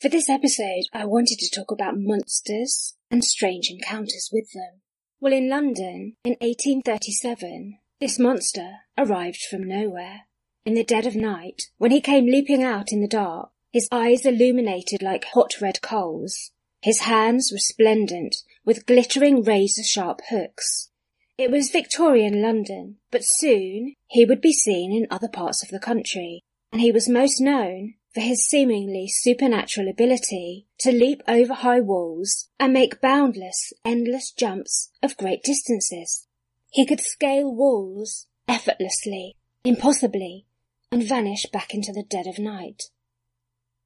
For this episode, I wanted to talk about monsters and strange encounters with them. Well, in London, in 1837, this monster arrived from nowhere. In the dead of night, when he came leaping out in the dark, his eyes illuminated like hot red coals. His hands resplendent with glittering razor-sharp hooks. It was Victorian London, but soon he would be seen in other parts of the country, and he was most known for his seemingly supernatural ability to leap over high walls and make boundless, endless jumps of great distances. He could scale walls effortlessly, impossibly, and vanish back into the dead of night.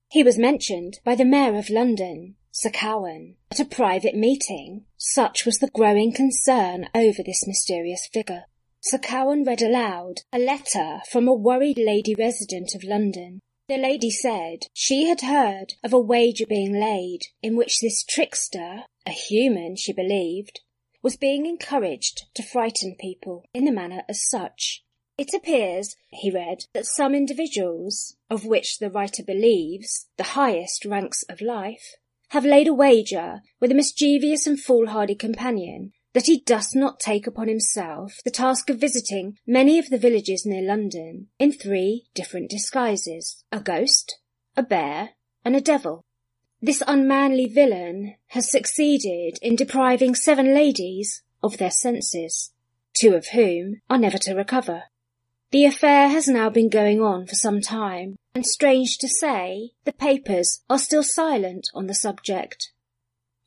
He was mentioned by the Mayor of London, Sir Cowan, at a private meeting. Such was the growing concern over this mysterious figure. Sir Cowan read aloud a letter from a worried lady resident of London. The lady said she had heard of a wager being laid in which this trickster, a human she believed, was being encouraged to frighten people in the manner as such. It appears, he read, that some individuals, of which the writer believes the highest ranks of life, have laid a wager with a mischievous and foolhardy companion that he does not take upon himself the task of visiting many of the villages near London in 3 different disguises, a ghost, a bear, and a devil. This unmanly villain has succeeded in depriving 7 ladies of their senses, 2 of whom are never to recover. The affair has now been going on for some time, and strange to say, the papers are still silent on the subject.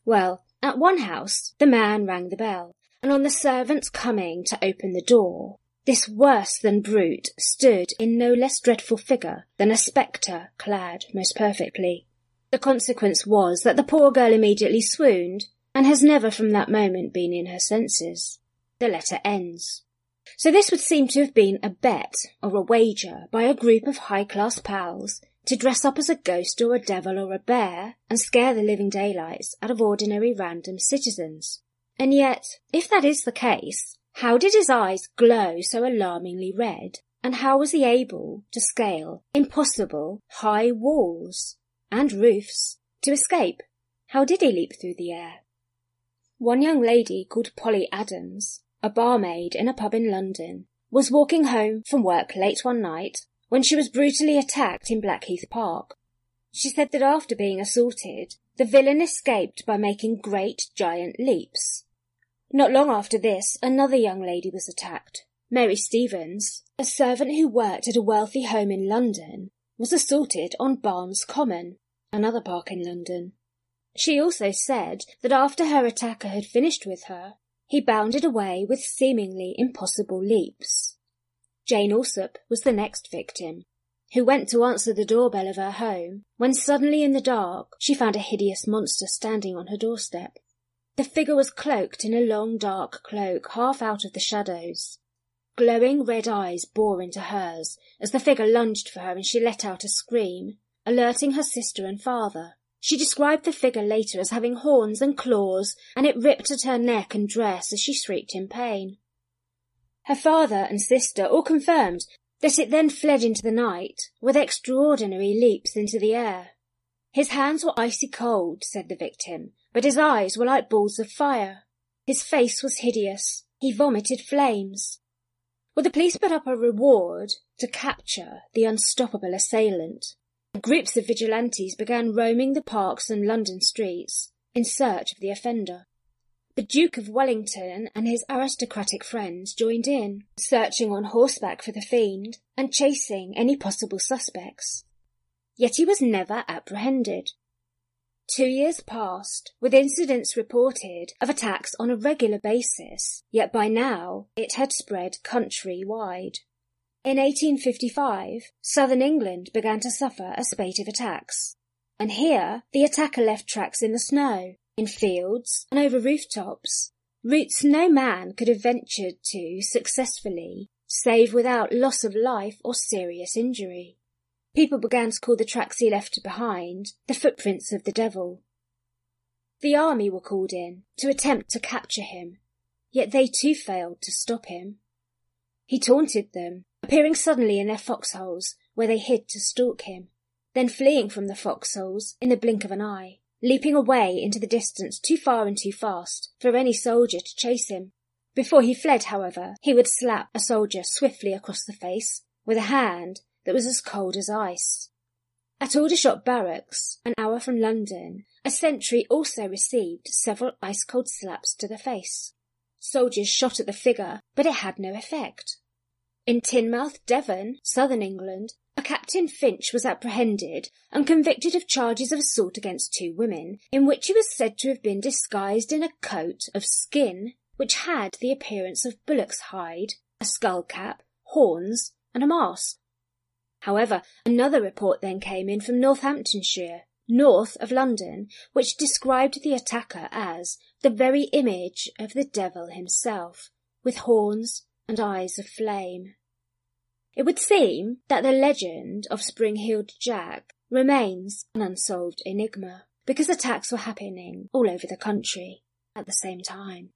Well, at one house the man rang the bell, and on the servant's coming to open the door, this worse-than-brute stood in no less dreadful figure than a spectre clad most perfectly. The consequence was that the poor girl immediately swooned, and has never from that moment been in her senses. The letter ends. So this would seem to have been a bet or a wager by a group of high-class pals to dress up as a ghost or a devil or a bear and scare the living daylights out of ordinary random citizens. And yet, if that is the case, how did his eyes glow so alarmingly red, and how was he able to scale impossible high walls and roofs to escape? How did he leap through the air? One young lady called Polly Adams, a barmaid in a pub in London, was walking home from work late one night when she was brutally attacked in Blackheath Park. She said that after being assaulted, the villain escaped by making great giant leaps. Not long after this, another young lady was attacked. Mary Stevens, a servant who worked at a wealthy home in London, was assaulted on Barnes Common, another park in London. She also said that after her attacker had finished with her, he bounded away with seemingly impossible leaps. Jane Orsop was the next victim, who went to answer the doorbell of her home, when suddenly in the dark she found a hideous monster standing on her doorstep. The figure was cloaked in a long dark cloak half out of the shadows. Glowing red eyes bore into hers as the figure lunged for her, and she let out a scream, alerting her sister and father. She described the figure later as having horns and claws, and it ripped at her neck and dress as she shrieked in pain. Her father and sister all confirmed that it then fled into the night, with extraordinary leaps into the air. His hands were icy cold, said the victim, but his eyes were like balls of fire. His face was hideous. He vomited flames. Well, the police put up a reward to capture the unstoppable assailant. Groups of vigilantes began roaming the parks and London streets in search of the offender. The Duke of Wellington and his aristocratic friends joined in, searching on horseback for the fiend and chasing any possible suspects. Yet he was never apprehended. 2 years passed, with incidents reported of attacks on a regular basis, yet by now it had spread country-wide. In 1855, southern England began to suffer a spate of attacks, and here the attacker left tracks in the snow, in fields and over rooftops, routes no man could have ventured to successfully, save without loss of life or serious injury. People began to call the tracks he left behind the footprints of the devil. The army were called in to attempt to capture him, yet they too failed to stop him. He taunted them, appearing suddenly in their foxholes, where they hid to stalk him. then fleeing from the foxholes in the blink of an eye, leaping away into the distance too far and too fast for any soldier to chase him. Before he fled, however, he would slap a soldier swiftly across the face with a hand that was as cold as ice. At Aldershot Barracks, an hour from London, a sentry also received several ice-cold slaps to the face. Soldiers shot at the figure, but it had no effect. In Tinmouth, Devon, southern England, a Captain Finch was apprehended and convicted of charges of assault against two women, in which he was said to have been disguised in a coat of skin which had the appearance of bullock's hide, a skull-cap, horns, and a mask. However, another report then came in from Northamptonshire, north of London, which described the attacker as the very image of the devil himself, with horns and eyes of flame. It would seem that the legend of Spring-Heeled Jack remains an unsolved enigma, because attacks were happening all over the country at the same time.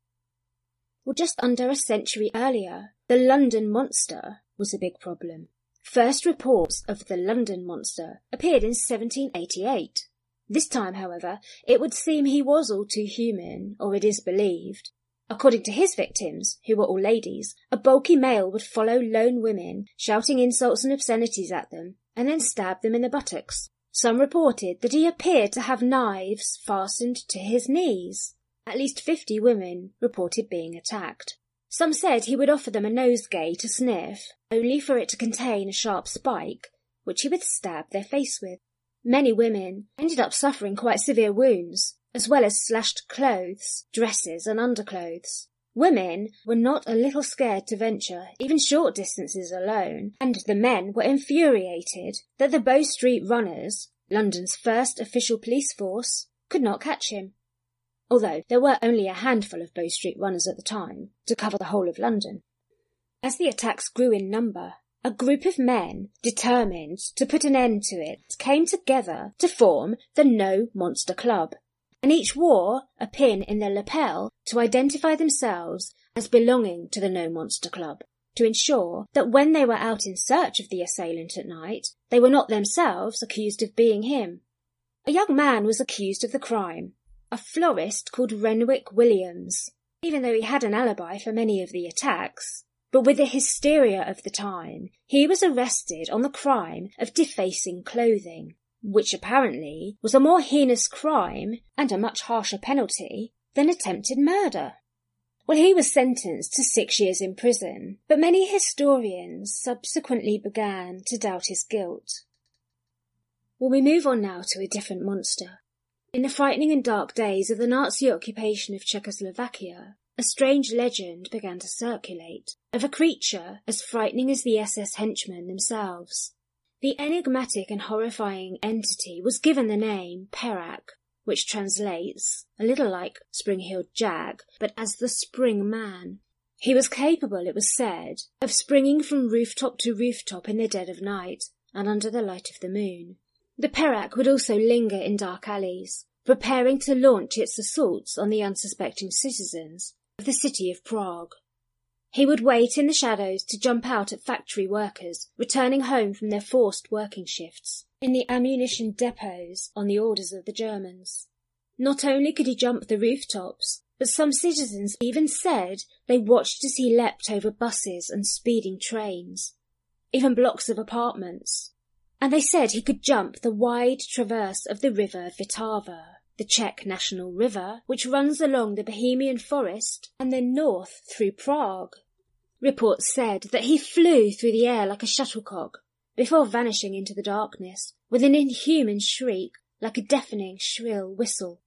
Well, just under a century earlier, the London Monster was a big problem. First reports of the London Monster appeared in 1788. This time, however, it would seem he was all too human, or it is believed. According to his victims, who were all ladies, a bulky male would follow lone women, shouting insults and obscenities at them, and then stab them in the buttocks. Some reported that he appeared to have knives fastened to his knees. At least 50 women reported being attacked. Some said he would offer them a nosegay to sniff, only for it to contain a sharp spike, which he would stab their face with. Many women ended up suffering quite severe wounds, as well as slashed clothes, dresses and underclothes. Women were not a little scared to venture, even short distances alone, and the men were infuriated that the Bow Street runners, London's first official police force, could not catch him. Although there were only a handful of Bow Street runners at the time, to cover the whole of London. As the attacks grew in number, a group of men, determined to put an end to it, came together to form the No Monster Club, and each wore a pin in their lapel to identify themselves as belonging to the No Monster Club, to ensure that when they were out in search of the assailant at night, they were not themselves accused of being him. A young man was accused of the crime, a florist called Renwick Williams, even though he had an alibi for many of the attacks. But with the hysteria of the time, he was arrested on the crime of defacing clothing, which apparently was a more heinous crime and a much harsher penalty than attempted murder. Well, he was sentenced to 6 years in prison, but many historians subsequently began to doubt his guilt. Well, we move on now to a different monster. In the frightening and dark days of the Nazi occupation of Czechoslovakia, a strange legend began to circulate, of a creature as frightening as the SS henchmen themselves. The enigmatic and horrifying entity was given the name Perak, which translates, a little like Spring-Heeled Jack, but as the Spring Man. He was capable, it was said, of springing from rooftop to rooftop in the dead of night and under the light of the moon. The Perak would also linger in dark alleys, preparing to launch its assaults on the unsuspecting citizens of the city of Prague. He would wait in the shadows to jump out at factory workers returning home from their forced working shifts in the ammunition depots on the orders of the Germans. Not only could he jump the rooftops, but some citizens even said they watched as he leapt over buses and speeding trains, even blocks of apartments. And they said he could jump the wide traverse of the river Vltava, the Czech national river, which runs along the Bohemian Forest and then north through Prague. Reports said that he flew through the air like a shuttlecock, before vanishing into the darkness with an inhuman shriek like a deafening shrill whistle.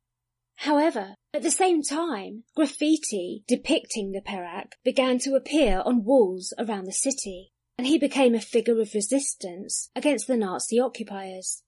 However, at the same time, graffiti depicting the Perak began to appear on walls around the city, and he became a figure of resistance against the Nazi occupiers.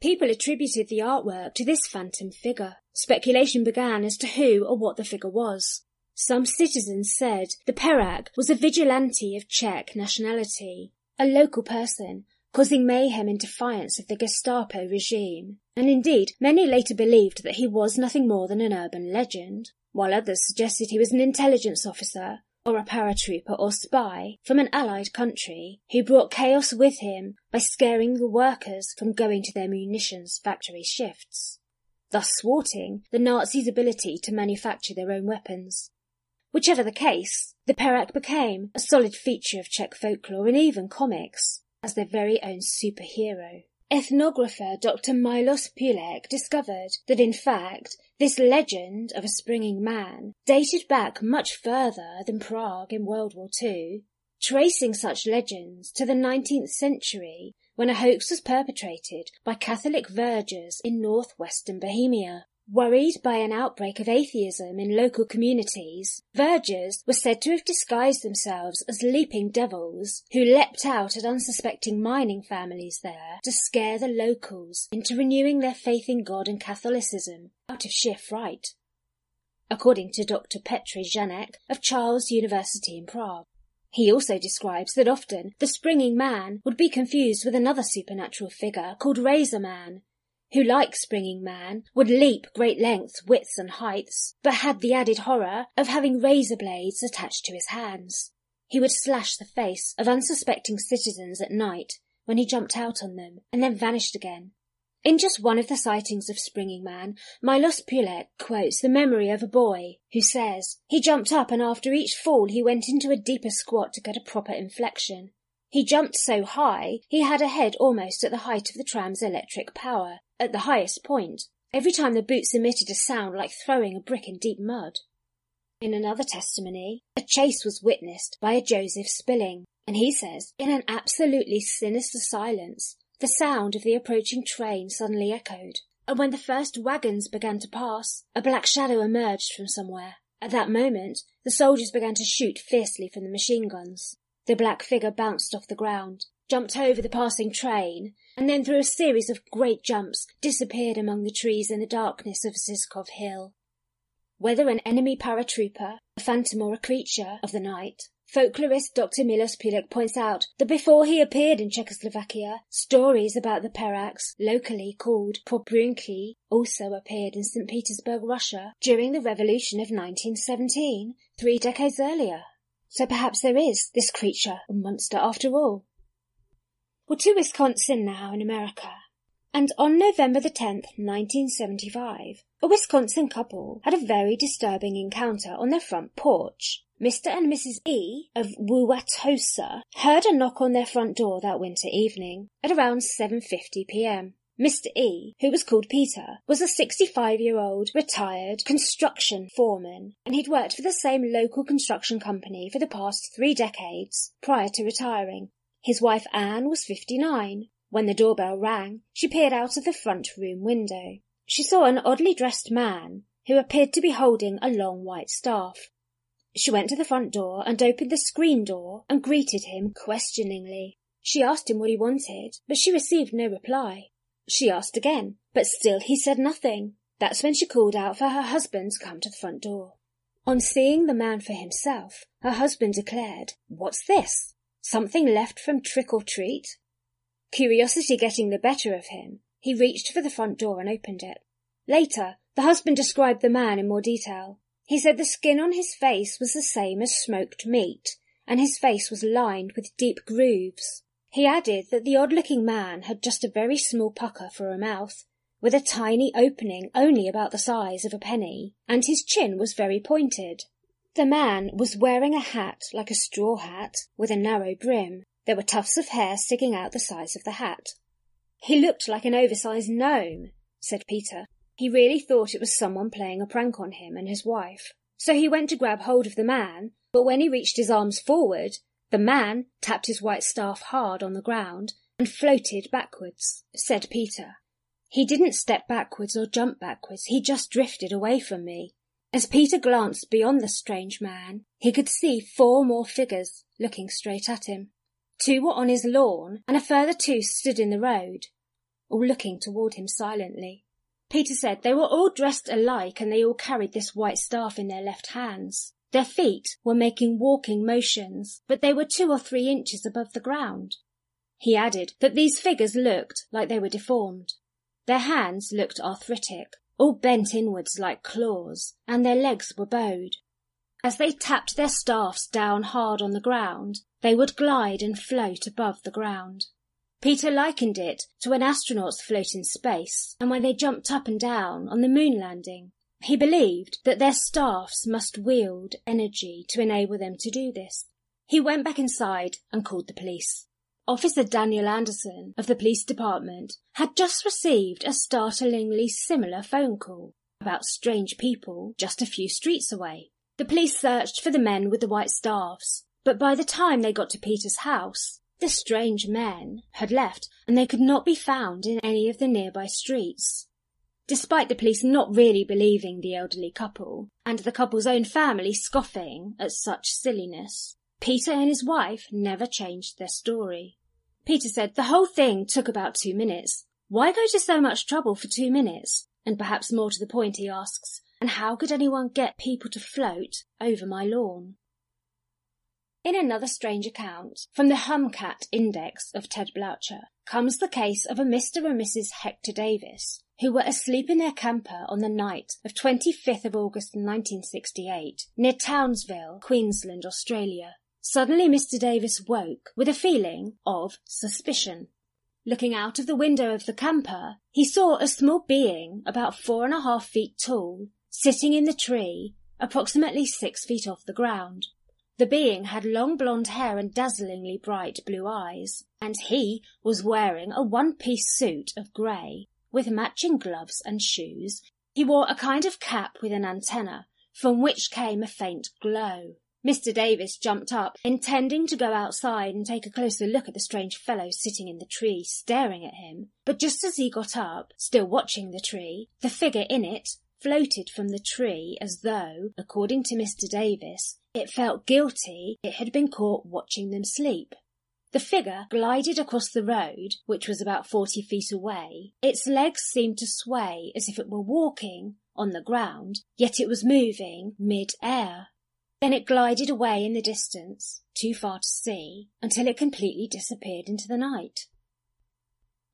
People attributed the artwork to this phantom figure. Speculation began as to who or what the figure was. Some citizens said the Perak was a vigilante of Czech nationality, a local person, causing mayhem in defiance of the Gestapo regime, and indeed many later believed that he was nothing more than an urban legend, while others suggested he was an intelligence officer, or a paratrooper or spy from an allied country who brought chaos with him by scaring the workers from going to their munitions factory shifts, thus thwarting the Nazis' ability to manufacture their own weapons. Whichever the case, the Perak became a solid feature of Czech folklore and even comics, as their very own superhero. Ethnographer Dr. Milos Pulek discovered that, in fact, this legend of a springing man dated back much further than Prague in World War II, tracing such legends to the 19th century when a hoax was perpetrated by Catholic vergers in northwestern Bohemia. Worried by an outbreak of atheism in local communities, vergers were said to have disguised themselves as leaping devils who leapt out at unsuspecting mining families there to scare the locals into renewing their faith in God and Catholicism out of sheer fright, according to Dr. Petr Janek of Charles University in Prague. He also describes that often the springing man would be confused with another supernatural figure called Razor Man, who, like springing man, would leap great lengths, widths and heights, but had the added horror of having razor blades attached to his hands. He would slash the face of unsuspecting citizens at night when he jumped out on them, and then vanished again. In just one of the sightings of springing man, Milos Pulek quotes the memory of a boy who says, "He jumped up and after each fall he went into a deeper squat to get a proper inflection. He jumped so high he had a head almost at the height of the tram's electric power, at the highest point. Every time the boots emitted a sound like throwing a brick in deep mud." In another testimony, a chase was witnessed by a Joseph Spilling, and he says, "In an absolutely sinister silence, the sound of the approaching train suddenly echoed, and when the first wagons began to pass, a black shadow emerged from somewhere. At that moment, the soldiers began to shoot fiercely from the machine guns. The black figure bounced off the ground, jumped over the passing train, and then through a series of great jumps disappeared among the trees in the darkness of Zizkov Hill." Whether an enemy paratrooper, a phantom or a creature of the night, folklorist Dr. Milos Pulek points out that before he appeared in Czechoslovakia, stories about the Peraks, locally called Poprunki, also appeared in St. Petersburg, Russia, during the revolution of 1917, 3 decades earlier. So perhaps there is this creature or monster after all. Well, to Wisconsin now in America. And on November the 10th, 1975, a Wisconsin couple had a very disturbing encounter on their front porch. Mr. and Mrs. E. of Wauwatosa heard a knock on their front door that winter evening at around 7:50 p.m. Mr. E., who was called Peter, was a 65-year-old retired construction foreman, and he'd worked for the same local construction company for the past 3 decades prior to retiring. His wife Anne was 59. When the doorbell rang, she peered out of the front room window. She saw an oddly dressed man who appeared to be holding a long white staff. She went to the front door and opened the screen door and greeted him questioningly. She asked him what he wanted, but she received no reply. She asked again, but still he said nothing. That's when she called out for her husband to come to the front door. On seeing the man for himself, her husband declared, "What's this? Something left from trick or treat?" Curiosity getting the better of him, he reached for the front door and opened it. Later, the husband described the man in more detail. He said the skin on his face was the same as smoked meat, and his face was lined with deep grooves. He added that the odd-looking man had just a very small pucker for a mouth, with a tiny opening only about the size of a penny, and his chin was very pointed. The man was wearing a hat like a straw hat, with a narrow brim. There were tufts of hair sticking out the sides of the hat. "He looked like an oversized gnome," said Peter. He really thought it was someone playing a prank on him and his wife. So he went to grab hold of the man, but when he reached his arms forward, the man tapped his white staff hard on the ground and floated backwards, said Peter. "He didn't step backwards or jump backwards, he just drifted away from me." As Peter glanced beyond the strange man, he could see 4 more figures looking straight at him. 2 were on his lawn and a further 2 stood in the road, all looking toward him silently. Peter said they were all dressed alike and they all carried this white staff in their left hands. Their feet were making walking motions, but they were 2 or 3 inches above the ground. He added that these figures looked like they were deformed. Their hands looked arthritic, all bent inwards like claws, and their legs were bowed. As they tapped their staffs down hard on the ground, they would glide and float above the ground. Peter likened it to when astronauts float in space and when they jumped up and down on the moon landing. He believed that their staffs must wield energy to enable them to do this. He went back inside and called the police. Officer Daniel Anderson of the police department had just received a startlingly similar phone call about strange people just a few streets away. The police searched for the men with the white staffs, but by the time they got to Peter's house, the strange men had left and they could not be found in any of the nearby streets. Despite the police not really believing the elderly couple, and the couple's own family scoffing at such silliness, Peter and his wife never changed their story. Peter said the whole thing took about 2 minutes. Why go to so much trouble for 2 minutes? And perhaps more to the point, he asks, and how could anyone get people to float over my lawn? In another strange account, from the Humcat Index of Ted Bloucher, comes the case of a Mr. and Mrs. Hector Davis, who were asleep in their camper on the night of 25th of August 1968, near Townsville, Queensland, Australia. Suddenly Mr. Davis woke with a feeling of suspicion. Looking out of the window of the camper, he saw a small being about 4.5 feet tall, sitting in the tree, approximately 6 feet off the ground. The being had long blonde hair and dazzlingly bright blue eyes, and he was wearing a one-piece suit of grey, with matching gloves and shoes. He wore a kind of cap with an antenna, from which came a faint glow. Mr. Davis jumped up, intending to go outside and take a closer look at the strange fellow sitting in the tree, staring at him. But just as he got up, still watching the tree, the figure in it floated from the tree as though, according to Mr. Davis, it felt guilty it had been caught watching them sleep. The figure glided across the road, which was about 40 feet away. Its legs seemed to sway as if it were walking on the ground, yet it was moving mid-air. Then it glided away in the distance, too far to see, until it completely disappeared into the night.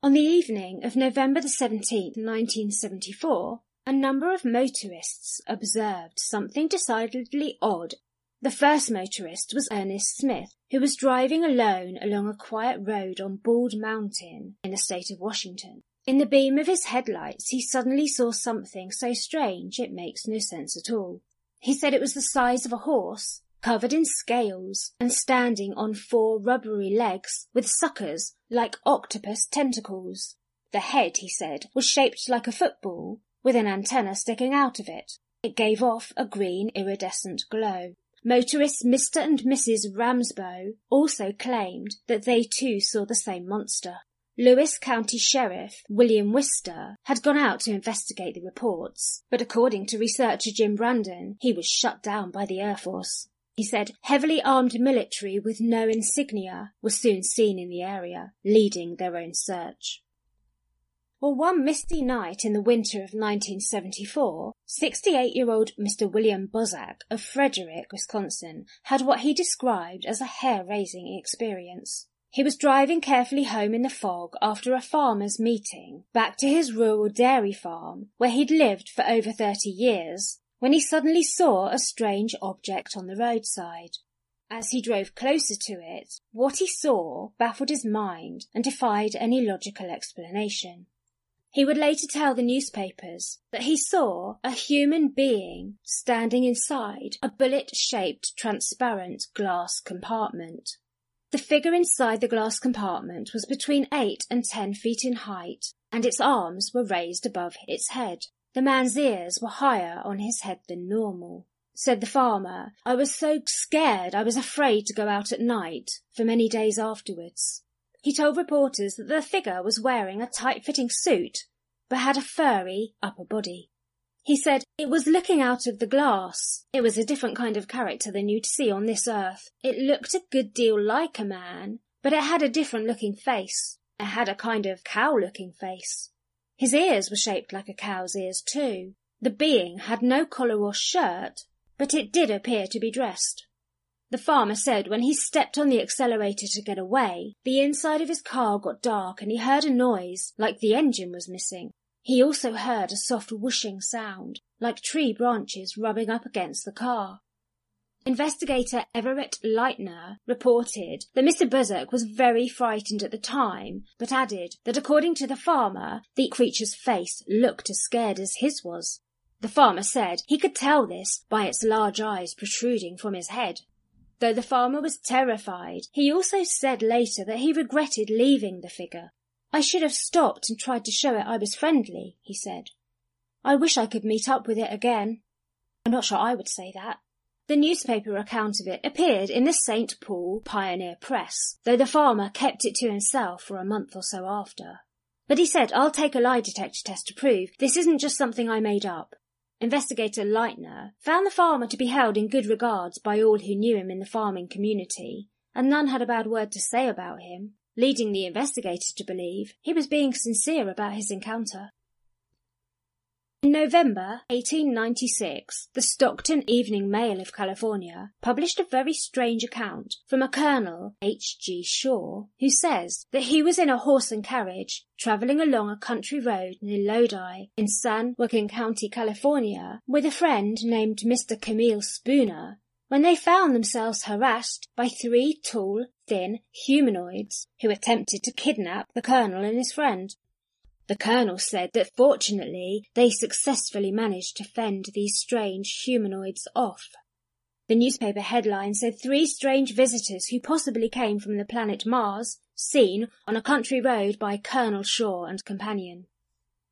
On the evening of November the 17th, 1974, a number of motorists observed something decidedly odd. The first motorist was Ernest Smith, who was driving alone along a quiet road on Bald Mountain in the state of Washington. In the beam of his headlights, he suddenly saw something so strange it makes no sense at all. He said it was the size of a horse, covered in scales and standing on 4 rubbery legs with suckers like octopus tentacles. The head, he said, was shaped like a football, with an antenna sticking out of it. It gave off a green iridescent glow. Motorists Mr. and Mrs. Ramsbow also claimed that they too saw the same monster. Lewis County Sheriff William Wister had gone out to investigate the reports, but according to researcher Jim Brandon, he was shut down by the Air Force. He said heavily armed military with no insignia was soon seen in the area, leading their own search. Well, one misty night in the winter of 1974, 68-year-old Mr. William Bozack of Frederick, Wisconsin, had what he described as a hair-raising experience. He was driving carefully home in the fog after a farmers' meeting, back to his rural dairy farm, where he'd lived for over 30 years, when he suddenly saw a strange object on the roadside. As he drove closer to it, what he saw baffled his mind and defied any logical explanation. He would later tell the newspapers that he saw a human being standing inside a bullet-shaped transparent glass compartment. The figure inside the glass compartment was between 8 and 10 feet in height, and its arms were raised above its head. The man's ears were higher on his head than normal. Said the farmer, "I was so scared I was afraid to go out at night for many days afterwards." He told reporters that the figure was wearing a tight-fitting suit, but had a furry upper body. He said, "It was looking out of the glass. It was a different kind of character than you'd see on this earth. It looked a good deal like a man, but it had a different-looking face. It had a kind of cow-looking face. His ears were shaped like a cow's ears too. The being had no collar or shirt, but it did appear to be dressed." The farmer said when he stepped on the accelerator to get away, the inside of his car got dark and he heard a noise like the engine was missing. He also heard a soft whooshing sound, like tree branches rubbing up against the car. Investigator Everett Leitner reported that Mr. Buzzock was very frightened at the time, but added that according to the farmer, the creature's face looked as scared as his was. The farmer said he could tell this by its large eyes protruding from his head. Though the farmer was terrified, he also said later that he regretted leaving the figure. "I should have stopped and tried to show it I was friendly," he said. "I wish I could meet up with it again." I'm not sure I would say that. The newspaper account of it appeared in the St. Paul Pioneer Press, though the farmer kept it to himself for a month or so after. But he said, "I'll take a lie detector test to prove this isn't just something I made up." Investigator Leitner found the farmer to be held in good regards by all who knew him in the farming community, and none had a bad word to say about him, leading the investigator to believe he was being sincere about his encounter. In November 1896, the Stockton Evening Mail of California published a very strange account from a Colonel H.G. Shaw, who says that he was in a horse and carriage travelling along a country road near Lodi in San Joaquin County, California, with a friend named Mr. Camille Spooner, when they found themselves harassed by three tall, thin humanoids who attempted to kidnap the Colonel and his friend. The Colonel said that fortunately they successfully managed to fend these strange humanoids off. The newspaper headline said 3 strange visitors who possibly came from the planet Mars, seen on a country road by Colonel Shaw and companion.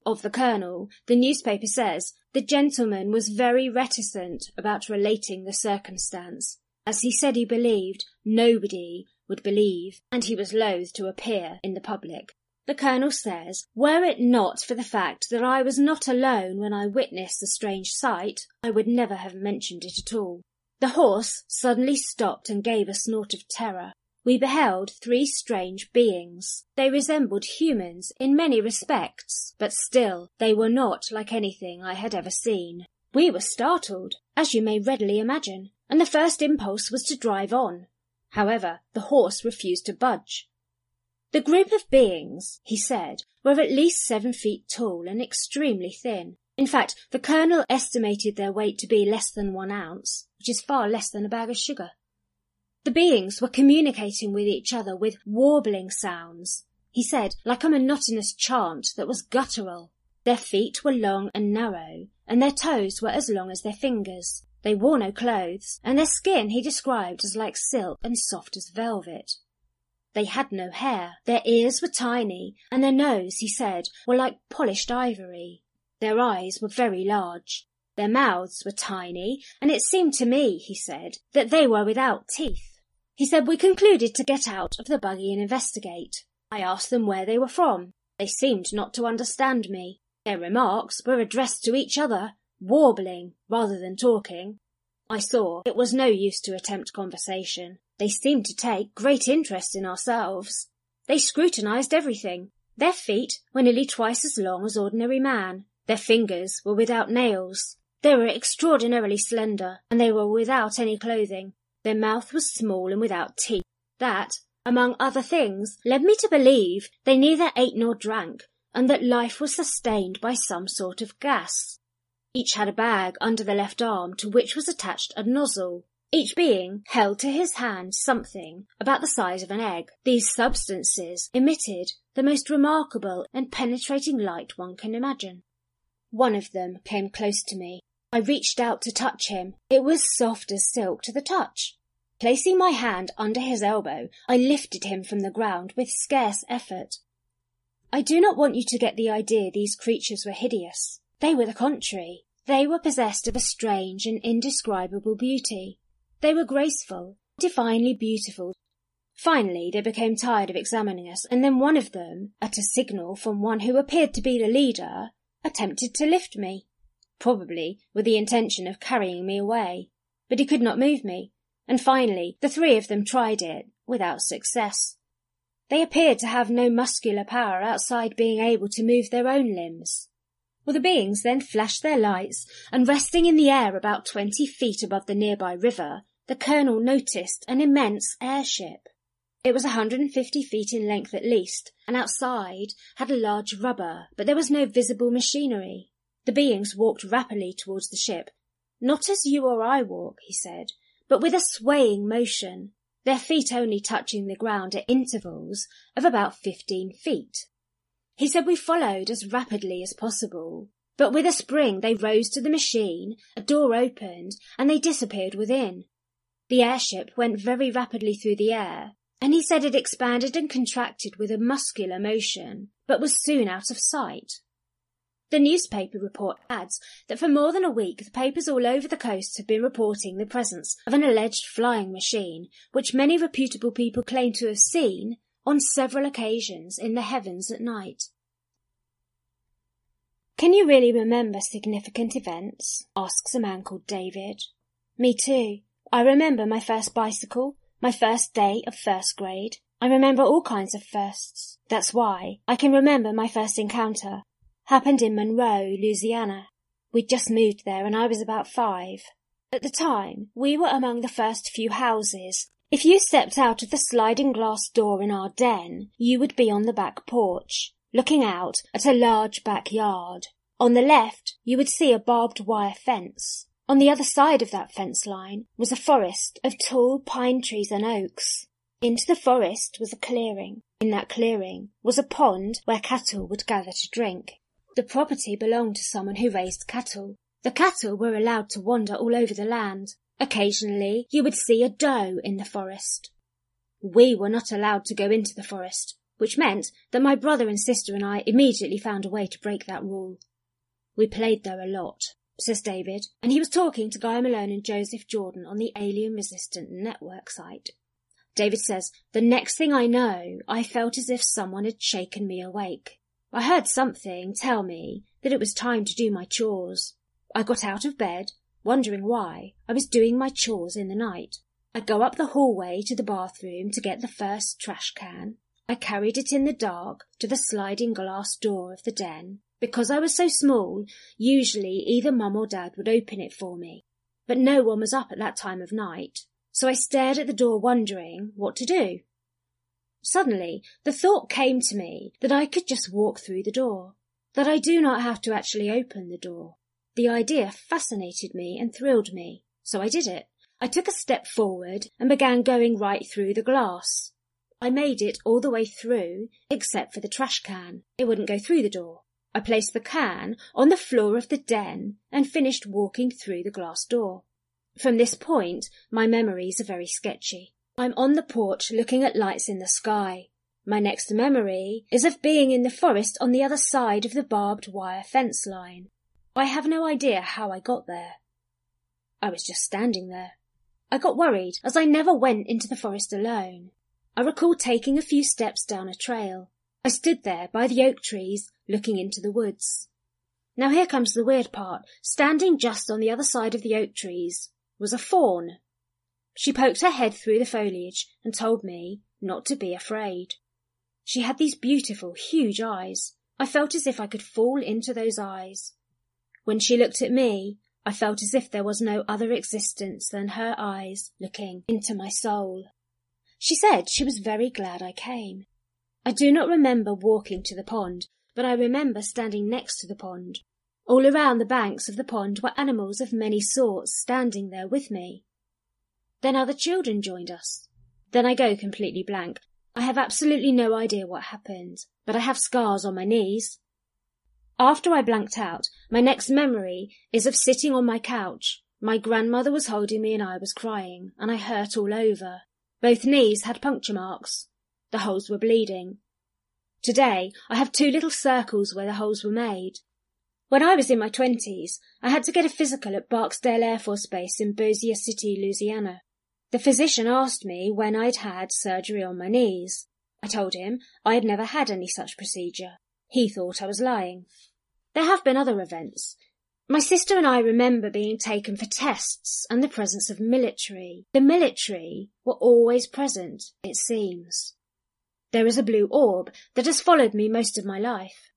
Of the Colonel, the newspaper says, the gentleman was very reticent about relating the circumstance, as he said he believed nobody would believe, and he was loath to appear in the public. The Colonel says, "Were it not for the fact that I was not alone when I witnessed the strange sight, I would never have mentioned it at all. The horse suddenly stopped and gave a snort of terror. We beheld 3 strange beings. They resembled humans in many respects, but still they were not like anything I had ever seen. We were startled, as you may readily imagine, and the first impulse was to drive on. However, the horse refused to budge. The group of beings," he said, "were at least 7 feet tall and extremely thin. In fact, the Colonel estimated their weight to be less than 1 ounce, which is far less than a bag of sugar. The beings were communicating with each other with warbling sounds," he said, "like a monotonous chant that was guttural. Their feet were long and narrow, and their toes were as long as their fingers. They wore no clothes, and their skin he described as like silk and soft as velvet. They had no hair, their ears were tiny, and their nose, he said, were like polished ivory. Their eyes were very large. Their mouths were tiny, and it seemed to me," he said, "that they were without teeth." He said, "We concluded to get out of the buggy and investigate. I asked them where they were from. They seemed not to understand me. Their remarks were addressed to each other, warbling rather than talking. I saw it was no use to attempt conversation. They seemed to take great interest in ourselves. They scrutinized everything. Their feet were nearly twice as long as ordinary man. Their fingers were without nails. They were extraordinarily slender, and they were without any clothing. Their mouth was small and without teeth. That, among other things, led me to believe they neither ate nor drank, and that life was sustained by some sort of gas. Each had a bag under the left arm to which was attached a nozzle. Each being held to his hand something about the size of an egg. These substances emitted the most remarkable and penetrating light one can imagine. One of them came close to me. I reached out to touch him. It was soft as silk to the touch. Placing my hand under his elbow, I lifted him from the ground with scarce effort. I do not want you to get the idea these creatures were hideous. They were the contrary. They were possessed of a strange and indescribable beauty. They were graceful, divinely beautiful. Finally they became tired of examining us, and then one of them, at a signal from one who appeared to be the leader, attempted to lift me, probably with the intention of carrying me away. But he could not move me, and finally the 3 of them tried it, without success. They appeared to have no muscular power outside being able to move their own limbs. Well, the beings then flashed their lights, and resting in the air about 20 feet above the nearby river, the Colonel noticed an immense airship. It was 150 feet in length at least, and outside had a large rubber, but there was no visible machinery. The beings walked rapidly towards the ship. "Not as you or I walk," he said, but with a swaying motion, their feet only touching the ground at intervals of about 15 feet. He said we followed as rapidly as possible, but with a spring they rose to the machine, a door opened, and they disappeared within. The airship went very rapidly through the air, and he said it expanded and contracted with a muscular motion, but was soon out of sight. The newspaper report adds that for more than a week the papers all over the coast have been reporting the presence of an alleged flying machine, which many reputable people claim to have seen on several occasions in the heavens at night. "Can you really remember significant events?" asks a man called David. "Me too. I remember my first bicycle, my first day of first grade. I remember all kinds of firsts. That's why I can remember my first encounter. Happened in Monroe, Louisiana. We'd just moved there and I was about 5. At the time, we were among the first few houses. If you stepped out of the sliding glass door in our den, you would be on the back porch, looking out at a large backyard. On the left, you would see a barbed wire fence. On the other side of that fence line was a forest of tall pine trees and oaks. Into the forest was a clearing. In that clearing was a pond where cattle would gather to drink. The property belonged to someone who raised cattle. The cattle were allowed to wander all over the land. Occasionally you would see a doe in the forest. We were not allowed to go into the forest, which meant that my brother and sister and I immediately found a way to break that rule. We played there a lot," says David, and he was talking to Guy Malone and Joseph Jordan on the Alien Resistant Network site. David says, "The next thing I know, I felt as if someone had shaken me awake. I heard something tell me that it was time to do my chores. I got out of bed, wondering why I was doing my chores in the night. I go up the hallway to the bathroom to get the first trash can. I carried it in the dark to the sliding glass door of the den. Because I was so small, usually either Mum or Dad would open it for me. But no one was up at that time of night, so I stared at the door wondering what to do. Suddenly, the thought came to me that I could just walk through the door, that I do not have to actually open the door. The idea fascinated me and thrilled me, so I did it. I took a step forward and began going right through the glass. I made it all the way through, except for the trash can. It wouldn't go through the door. I placed the can on the floor of the den and finished walking through the glass door. From this point, my memories are very sketchy. I'm on the porch looking at lights in the sky. My next memory is of being in the forest on the other side of the barbed wire fence line. I have no idea how I got there. I was just standing there. I got worried, as I never went into the forest alone. I recall taking a few steps down a trail. I stood there by the oak trees, looking into the woods. Now here comes the weird part. Standing just on the other side of the oak trees was a fawn. She poked her head through the foliage and told me not to be afraid. She had these beautiful, huge eyes. I felt as if I could fall into those eyes. When she looked at me, I felt as if there was no other existence than her eyes looking into my soul. She said she was very glad I came. I do not remember walking to the pond, but I remember standing next to the pond. All around the banks of the pond were animals of many sorts standing there with me. Then other children joined us. Then I go completely blank. I have absolutely no idea what happened, but I have scars on my knees. After I blanked out, my next memory is of sitting on my couch. My grandmother was holding me and I was crying, and I hurt all over. Both knees had puncture marks. The holes were bleeding. Today, I have 2 little circles where the holes were made. When I was in my 20s, I had to get a physical at Barksdale Air Force Base in Bossier City, Louisiana. The physician asked me when I'd had surgery on my knees. I told him I had never had any such procedure. He thought I was lying. There have been other events. My sister and I remember being taken for tests and the presence of military. The military were always present, it seems. There is a blue orb that has followed me most of my life.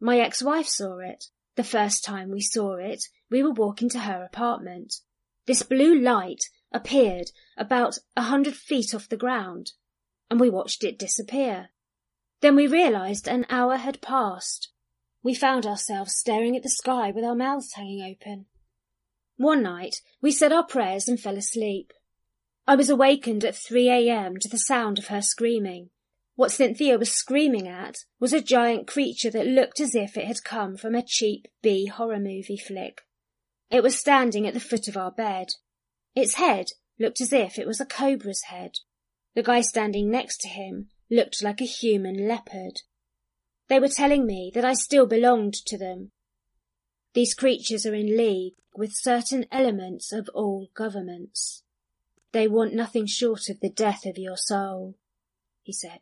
My ex-wife saw it. The first time we saw it, we were walking to her apartment. This blue light appeared about 100 feet off the ground, and we watched it disappear. Then we realized an hour had passed. We found ourselves staring at the sky with our mouths hanging open. One night, we said our prayers and fell asleep. I was awakened at 3 a.m. to the sound of her screaming. What Cynthia was screaming at was a giant creature that looked as if it had come from a cheap B horror movie flick. It was standing at the foot of our bed. Its head looked as if it was a cobra's head. The guy standing next to him looked like a human leopard. They were telling me that I still belonged to them. These creatures are in league with certain elements of all governments. They want nothing short of the death of your soul, he said.